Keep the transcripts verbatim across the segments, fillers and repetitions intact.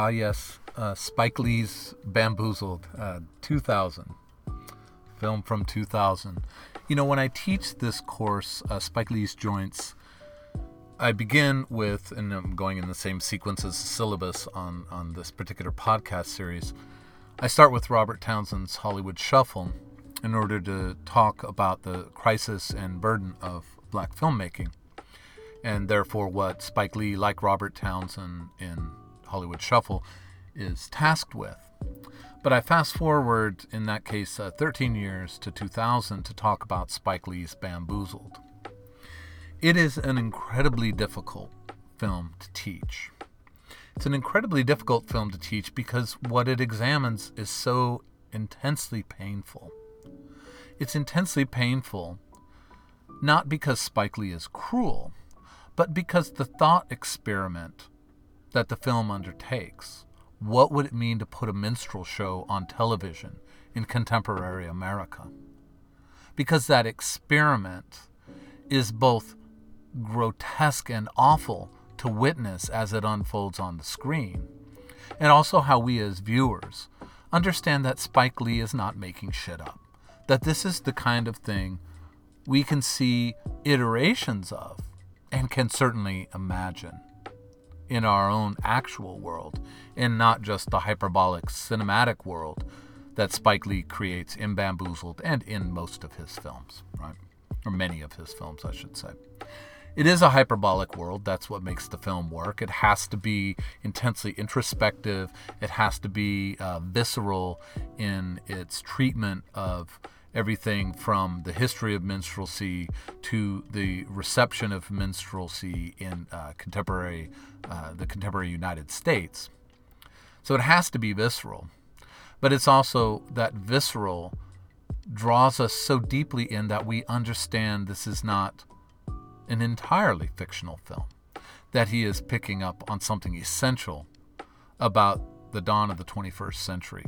Ah, yes, uh, Spike Lee's Bamboozled, uh, two thousand, film from two thousand. You know, when I teach this course, uh, Spike Lee's Joints, I begin with, and I'm going in the same sequence as the syllabus on, on this particular podcast series, I start with Robert Townsend's Hollywood Shuffle in order to talk about the crisis and burden of black filmmaking, and therefore what Spike Lee, like Robert Townsend in Hollywood Shuffle, is tasked with. But I fast forward, in that case, uh, thirteen years to two thousand to talk about Spike Lee's Bamboozled. It is an incredibly difficult film to teach. It's an incredibly difficult film to teach because what it examines is so intensely painful. It's intensely painful not because Spike Lee is cruel, but because the thought experiment that the film undertakes. What would it mean to put a minstrel show on television in contemporary America? Because that experiment is both grotesque and awful to witness as it unfolds on the screen, and also how we as viewers understand that Spike Lee is not making shit up, that this is the kind of thing we can see iterations of and can certainly imagine in our own actual world, and not just the hyperbolic cinematic world that Spike Lee creates in Bamboozled and in most of his films, right? Or many of his films, I should say. It is a hyperbolic world. That's what makes the film work. It has to be intensely introspective. It has to be uh, visceral in its treatment of everything from the history of minstrelsy to the reception of minstrelsy in uh, contemporary, uh, the contemporary United States. So it has to be visceral, but it's also that visceral draws us so deeply in that we understand this is not an entirely fictional film, that he is picking up on something essential about the dawn of the twenty-first century.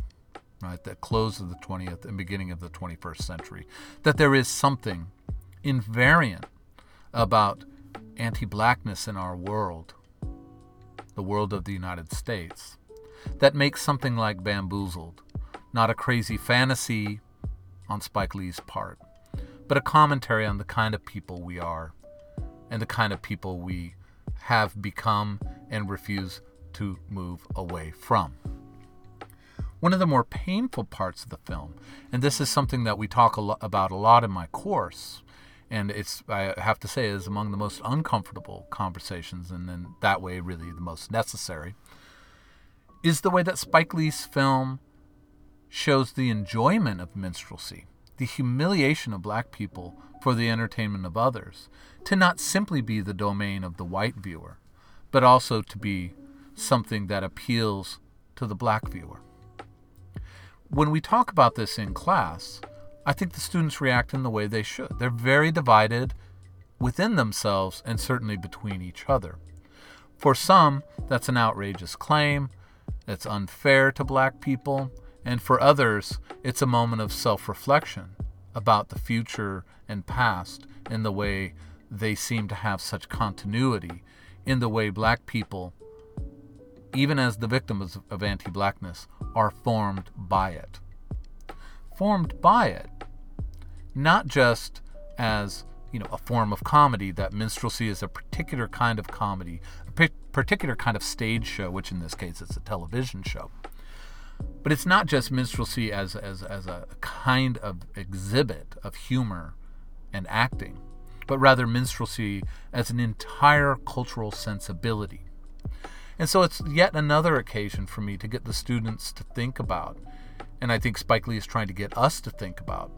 Right, that close of the twentieth and beginning of the twenty-first century, that there is something invariant about anti-blackness in our world, the world of the United States, that makes something like Bamboozled not a crazy fantasy on Spike Lee's part, but a commentary on the kind of people we are and the kind of people we have become and refuse to move away from. One of the more painful parts of the film, and this is something that we talk a lo- about a lot in my course, and it's, I have to say, is among the most uncomfortable conversations, and in that way really the most necessary, is the way that Spike Lee's film shows the enjoyment of minstrelsy, the humiliation of black people for the entertainment of others, to not simply be the domain of the white viewer, but also to be something that appeals to the black viewer. When we talk about this in class, I think the students react in the way they should. They're very divided within themselves and certainly between each other. For some, that's an outrageous claim. It's unfair to black people. And for others, it's a moment of self-reflection about the future and past in the way they seem to have such continuity in the way black people, even as the victims of anti-blackness, are formed by it. Formed by it, not just as, you know, a form of comedy, that minstrelsy is a particular kind of comedy, a particular kind of stage show, which in this case is a television show. But it's not just minstrelsy as, as, as a kind of exhibit of humor and acting, but rather minstrelsy as an entire cultural sensibility. And so it's yet another occasion for me to get the students to think about, and I think Spike Lee is trying to get us to think about,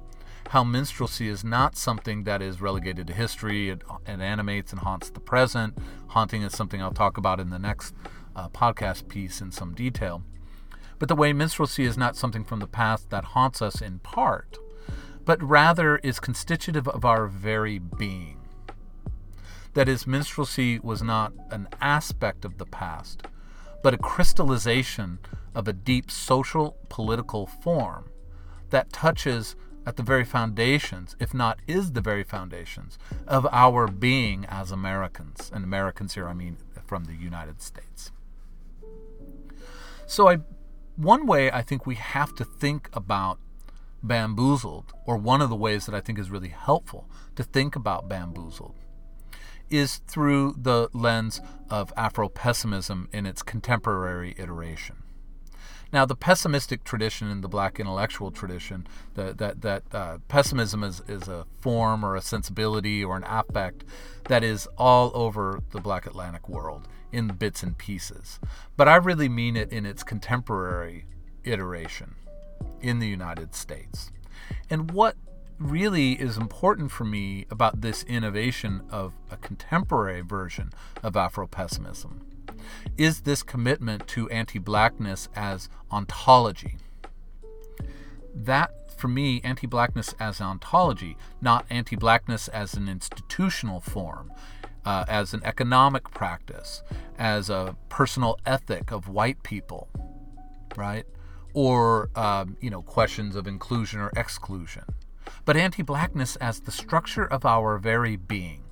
how minstrelsy is not something that is relegated to history and, and animates and haunts the present. Haunting is something I'll talk about in the next uh, podcast piece in some detail. But the way minstrelsy is not something from the past that haunts us in part, but rather is constitutive of our very being. That is, minstrelsy was not an aspect of the past, but a crystallization of a deep social, political form that touches at the very foundations, if not is the very foundations, of our being as Americans. And Americans here, I mean from the United States. So I, one way I think we have to think about bamboozled, or one of the ways that I think is really helpful to think about bamboozled, is through the lens of Afro-pessimism in its contemporary iteration. Now, the pessimistic tradition in the black intellectual tradition, the, that, that uh, pessimism is, is a form or a sensibility or an affect that is all over the black Atlantic world in bits and pieces. But I really mean it in its contemporary iteration in the United States. And what really is important for me about this innovation of a contemporary version of Afro-pessimism is this commitment to anti-blackness as ontology. That, for me, anti-blackness as ontology, not anti-blackness as an institutional form, uh, as an economic practice, as a personal ethic of white people, right? Or, um, you know, questions of inclusion or exclusion. But anti-blackness as the structure of our very being.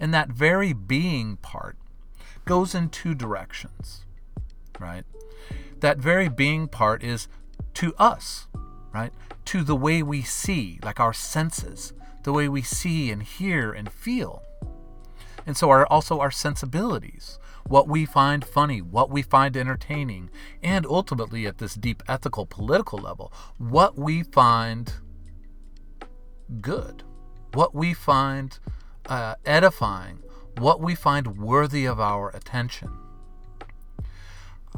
And that very being part goes in two directions, right? That very being part is to us, right? To the way we see, like our senses, the way we see and hear and feel. And so are also our sensibilities, what we find funny, what we find entertaining, and ultimately at this deep ethical, political level, what we find good, what we find uh, edifying, what we find worthy of our attention.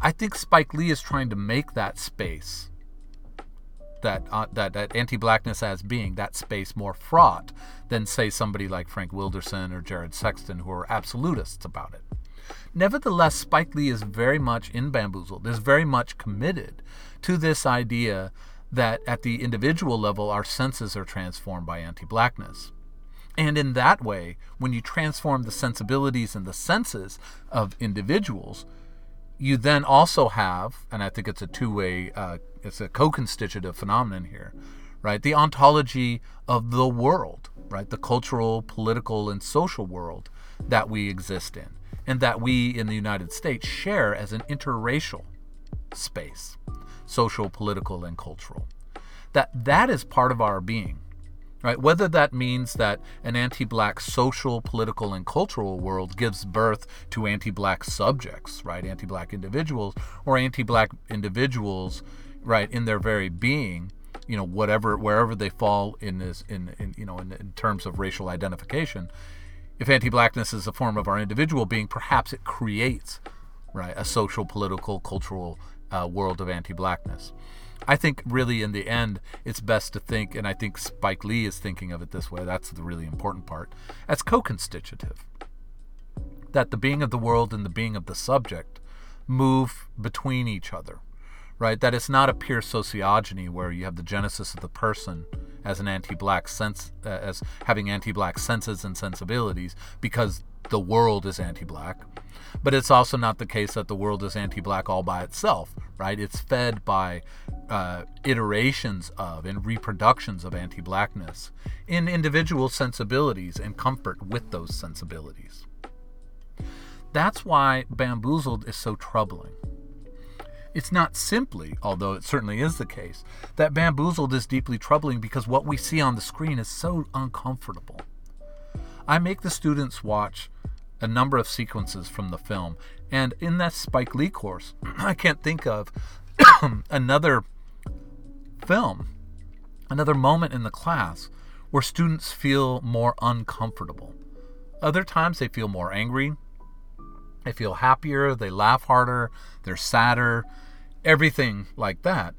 I think Spike Lee is trying to make that space, that uh, that, that anti-blackness as being, that space more fraught than, say, somebody like Frank Wilderson or Jared Sexton, who are absolutists about it. Nevertheless, Spike Lee is very much in Bamboozled, is very much committed to this idea that at the individual level, our senses are transformed by anti-blackness. And in that way, when you transform the sensibilities and the senses of individuals, you then also have, and I think it's a two-way, uh, it's a co-constitutive phenomenon here, right? The ontology of the world, right? The cultural, political, and social world that we exist in, and that we in the United States share as an interracial space, social, political, and cultural. That that is part of our being. Right? Whether that means that an anti-black social, political, and cultural world gives birth to anti-black subjects, right? Anti-black individuals, or anti-black individuals, right, in their very being, you know, whatever, wherever they fall in this, in, in you know, in, in terms of racial identification. If anti-blackness is a form of our individual being, perhaps it creates, right, a social, political, cultural uh, world of anti-blackness. I think really in the end, it's best to think, and I think Spike Lee is thinking of it this way, that's the really important part, as co-constitutive. That the being of the world and the being of the subject move between each other, right? That it's not a pure sociogeny where you have the genesis of the person as an anti-black sense, uh, as having anti-black senses and sensibilities because the world is anti-black. But it's also not the case that the world is anti-black all by itself, right? It's fed by uh, iterations of and reproductions of anti-blackness in individual sensibilities and comfort with those sensibilities. That's why Bamboozled is so troubling. It's not simply, although it certainly is the case, that Bamboozled is deeply troubling because what we see on the screen is so uncomfortable. I make the students watch a number of sequences from the film, and in that Spike Lee course, I can't think of another film, another moment in the class where students feel more uncomfortable. Other times they feel more angry, they feel happier, they laugh harder, they're sadder, everything like that.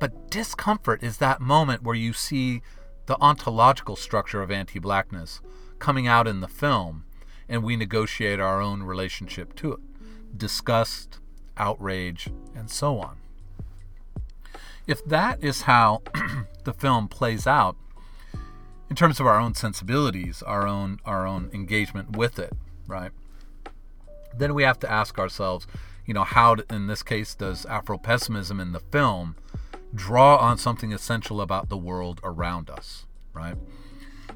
But discomfort is that moment where you see the ontological structure of anti-blackness coming out in the film, and we negotiate our own relationship to it. Disgust, outrage, and so on. If that is how the film plays out, in terms of our own sensibilities, our own, our own engagement with it, right? Then we have to ask ourselves, you know, how, do, in this case, does Afro-pessimism in the film draw on something essential about the world around us, right?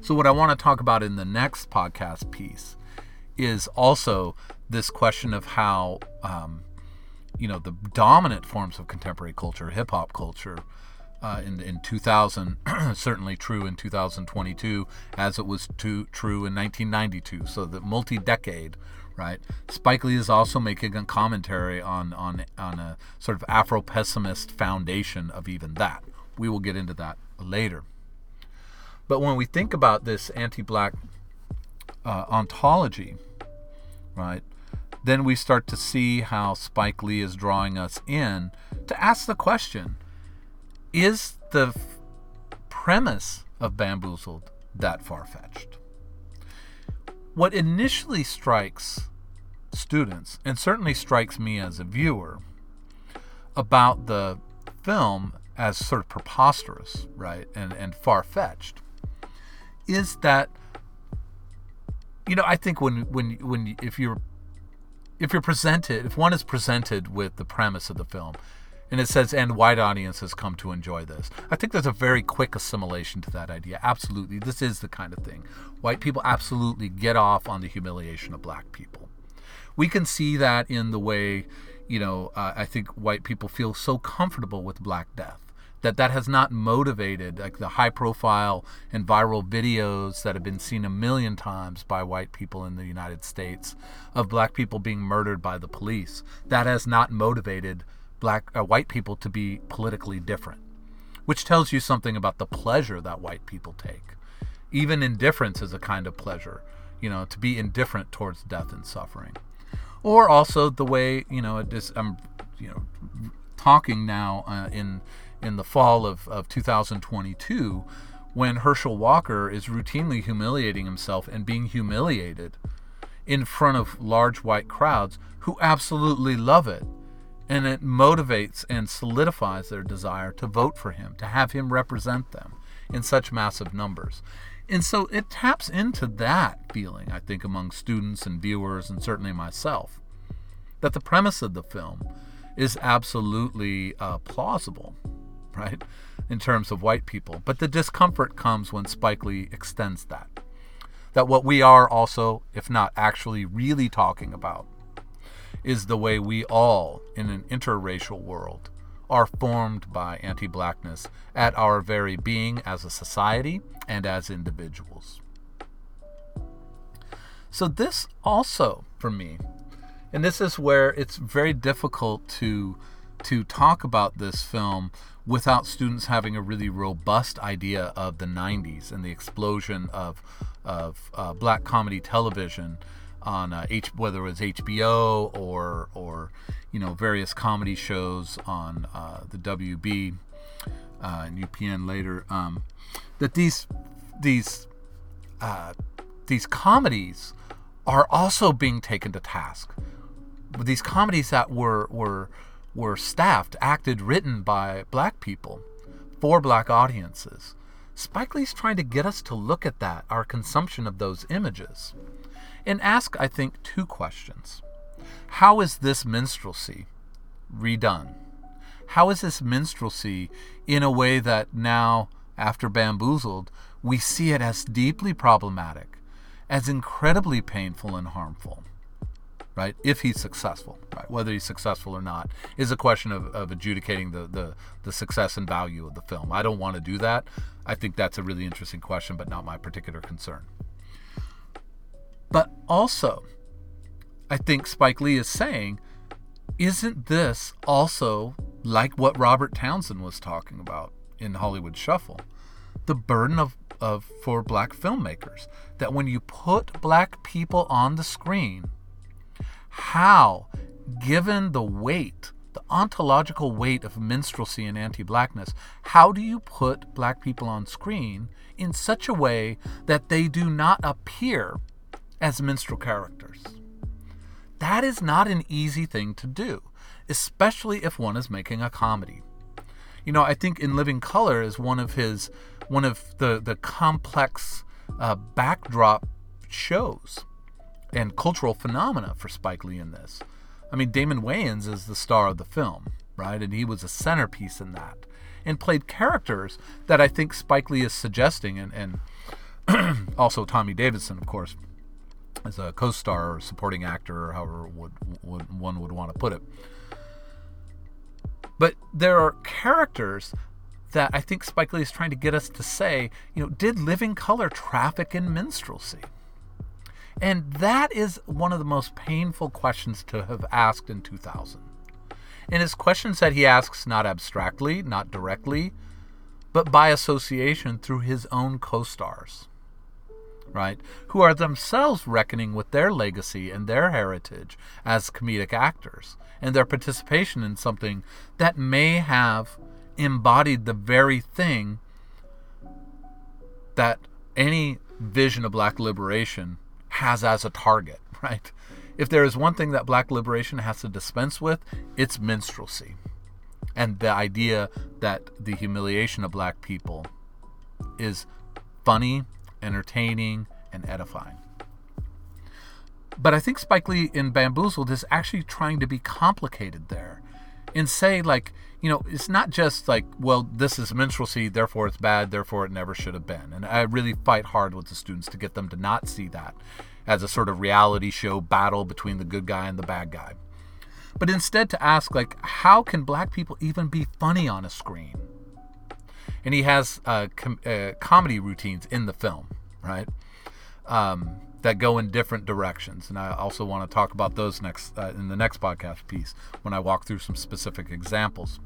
So what I want to talk about in the next podcast piece is also this question of how um, you know, the dominant forms of contemporary culture, hip-hop culture, uh, in, in two thousand, certainly true in two thousand twenty-two, as it was to, true in nineteen ninety-two, so the multi-decade, right? Spike Lee is also making a commentary on, on, on a sort of Afro-pessimist foundation of even that. We will get into that later. But when we think about this anti-black uh, ontology, right, then we start to see how Spike Lee is drawing us in to ask the question, is the f- premise of Bamboozled that far-fetched? What initially strikes students, and certainly strikes me as a viewer, about the film as sort of preposterous, right, and, and far-fetched, is that, you know, I think when when when if you're If you're presented, if one is presented with the premise of the film, and it says, and white audiences come to enjoy this, I think there's a very quick assimilation to that idea. Absolutely, this is the kind of thing. White people absolutely get off on the humiliation of black people. We can see that in the way, you know, uh, I think white people feel so comfortable with Black Death, that that has not motivated, like, the high-profile and viral videos that have been seen a million times by white people in the United States of black people being murdered by the police. That has not motivated black uh, white people to be politically different, which tells you something about the pleasure that white people take. Even indifference is a kind of pleasure, you know, to be indifferent towards death and suffering. Or also the way, you know, it is, I'm, you know, talking now uh, in... in the fall of, of two thousand twenty-two, when Herschel Walker is routinely humiliating himself and being humiliated in front of large white crowds who absolutely love it, and it motivates and solidifies their desire to vote for him, to have him represent them in such massive numbers. And so it taps into that feeling, I think, among students and viewers, and certainly myself, that the premise of the film is absolutely uh, plausible, right, in terms of white people. But the discomfort comes when Spike Lee extends that. That what we are also, if not actually really talking about, is the way we all, in an interracial world, are formed by anti-blackness at our very being as a society and as individuals. So this also, for me, and this is where it's very difficult to to talk about this film without students having a really robust idea of the nineties and the explosion of of uh, black comedy television on uh, H, whether it was H B O or or you know various comedy shows on uh, the W B uh, and U P N later. Um, that these these uh, these comedies are also being taken to task. These comedies that were were were staffed, acted, written by black people for black audiences. Spike Lee's trying to get us to look at that, our consumption of those images, and ask, I think, two questions. How is this minstrelsy redone? How is this minstrelsy in a way that now, after Bamboozled, we see it as deeply problematic, as incredibly painful and harmful? Right? If he's successful, right? Whether he's successful or not is a question of, of adjudicating the, the, the success and value of the film. I don't want to do that. I think that's a really interesting question, but not my particular concern. But also, I think Spike Lee is saying, isn't this also like what Robert Townsend was talking about in Hollywood Shuffle? The burden of, of for black filmmakers, that when you put black people on the screen, how, given the weight, the ontological weight of minstrelsy and anti-blackness, how do you put black people on screen in such a way that they do not appear as minstrel characters? That is not an easy thing to do, especially if one is making a comedy. You know, I think In Living Color is one of his, one of the, the complex uh, backdrop shows and cultural phenomena for Spike Lee in this. I mean, Damon Wayans is the star of the film, right? And he was a centerpiece in that and played characters that I think Spike Lee is suggesting, and, and also Tommy Davidson, of course, as a co-star or supporting actor, or however would, would, one would want to put it. But there are characters that I think Spike Lee is trying to get us to say, you know, did living color traffic in minstrelsy? And that is one of the most painful questions to have asked in two thousand. And it's questions that he asks not abstractly, not directly, but by association through his own co-stars, right? Who are themselves reckoning with their legacy and their heritage as comedic actors and their participation in something that may have embodied the very thing that any vision of black liberation has as a target, right? If there is one thing that black liberation has to dispense with, it's minstrelsy. And the idea that the humiliation of black people is funny, entertaining, and edifying. But I think Spike Lee in Bamboozled is actually trying to be complicated there and say, like, you know, it's not just like, well, this is minstrelsy, therefore it's bad, therefore it never should have been. And I really fight hard with the students to get them to not see that as a sort of reality show battle between the good guy and the bad guy. But instead to ask, like, how can black people even be funny on a screen? And he has uh, com- uh, comedy routines in the film, right, um, that go in different directions. And I also want to talk about those next uh, in the next podcast piece when I walk through some specific examples.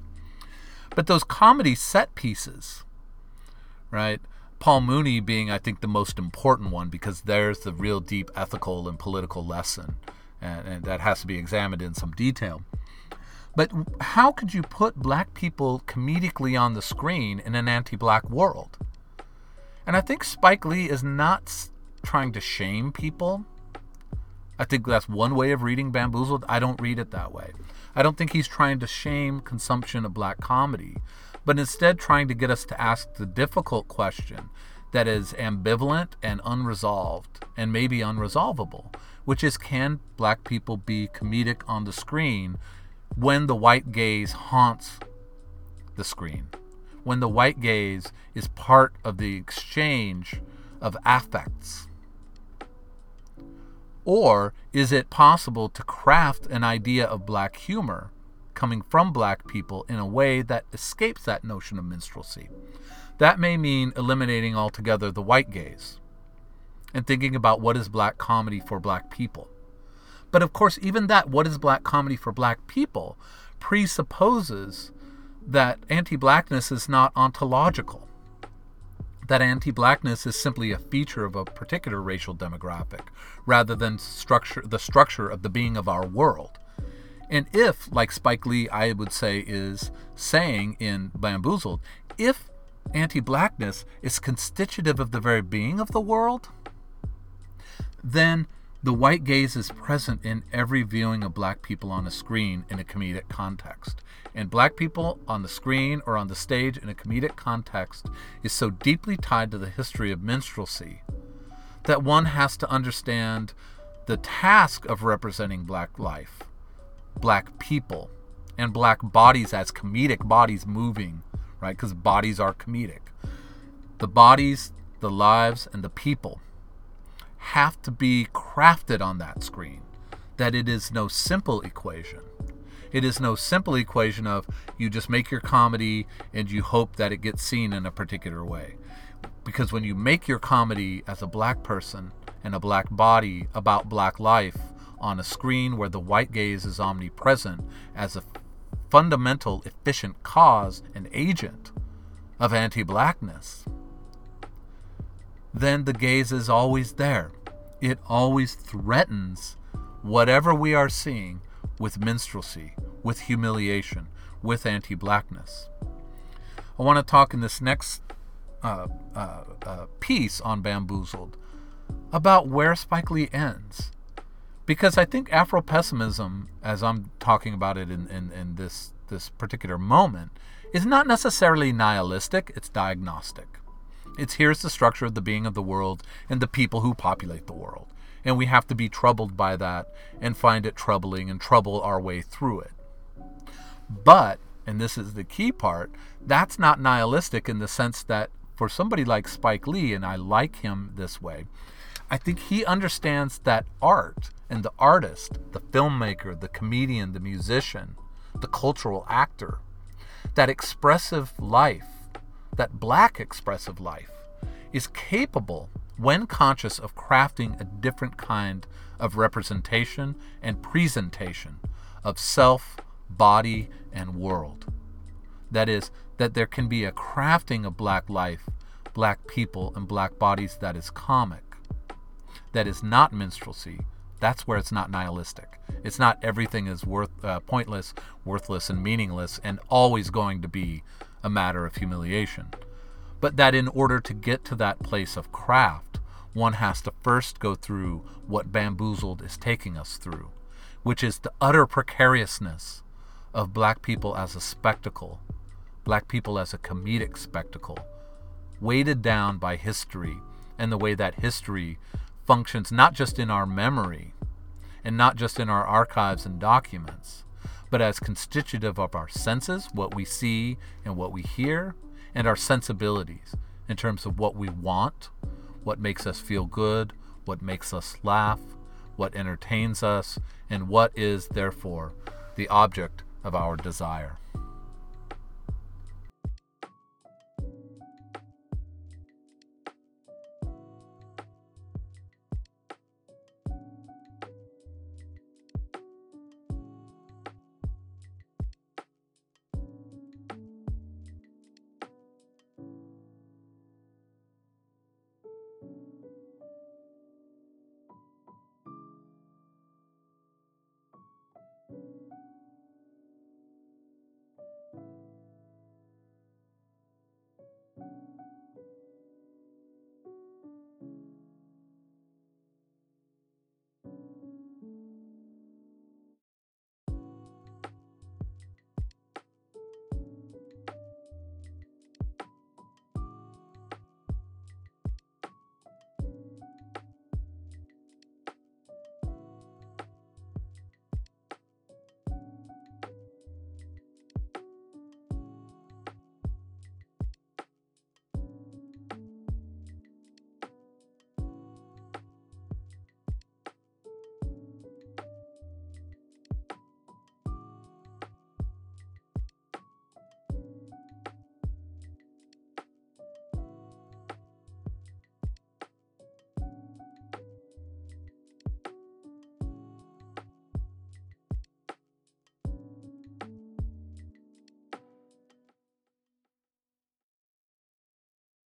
But those comedy set pieces, right, Paul Mooney being, I think, the most important one, because there's the real deep ethical and political lesson, and, and that has to be examined in some detail. But how could you put black people comedically on the screen in an anti-black world? And I think Spike Lee is not trying to shame people. I think that's one way of reading Bamboozled. I don't read it that way. I don't think he's trying to shame consumption of black comedy, but instead trying to get us to ask the difficult question that is ambivalent and unresolved and maybe unresolvable, which is, can black people be comedic on the screen when the white gaze haunts the screen, when the white gaze is part of the exchange of affects? Or is it possible to craft an idea of black humor coming from black people in a way that escapes that notion of minstrelsy? That may mean eliminating altogether the white gaze and thinking about what is black comedy for black people. But of course, even that what is black comedy for black people presupposes that anti-blackness is not ontological, that anti-blackness is simply a feature of a particular racial demographic rather than structure, the structure of the being of our world. And if, like Spike Lee, I would say, is saying in Bamboozled, if anti-blackness is constitutive of the very being of the world, then the white gaze is present in every viewing of black people on a screen in a comedic context. And black people on the screen or on the stage in a comedic context is so deeply tied to the history of minstrelsy that one has to understand the task of representing black life, black people, and black bodies as comedic bodies moving, right? Because bodies are comedic. The bodies, the lives, and the people have to be crafted on that screen. That it is no simple equation. It is no simple equation of you just make your comedy and you hope that it gets seen in a particular way. Because when you make your comedy as a black person and a black body about black life on a screen where the white gaze is omnipresent as a fundamental, efficient cause and agent of anti-blackness, then the gaze is always there. It always threatens whatever we are seeing with minstrelsy, with humiliation, with anti-blackness. I want to talk in this next uh, uh, uh, piece on Bamboozled about where Spike Lee ends. Because I think Afro-pessimism, as I'm talking about it in, in, in this, this particular moment, is not necessarily nihilistic, it's diagnostic. It's here's the structure of the being of the world and the people who populate the world. And we have to be troubled by that and find it troubling and trouble our way through it. But, and this is the key part, that's not nihilistic in the sense that for somebody like Spike Lee, and I like him this way, I think he understands that art and the artist, the filmmaker, the comedian, the musician, the cultural actor, that expressive life, that black expressive life, is capable, when conscious, of crafting a different kind of representation and presentation of self, body, and world. That is, that there can be a crafting of black life, black people, and black bodies that is comic, that is not minstrelsy. That's where it's not nihilistic. It's not everything is worth, uh, pointless, worthless, and meaningless, and always going to be a matter of humiliation. But that in order to get to that place of craft, one has to first go through what Bamboozled is taking us through, which is the utter precariousness of black people as a spectacle, black people as a comedic spectacle, weighted down by history and the way that history functions not just in our memory and not just in our archives and documents, but as constitutive of our senses, what we see and what we hear, and our sensibilities in terms of what we want, what makes us feel good, what makes us laugh, what entertains us, and what is, therefore, the object of our desire.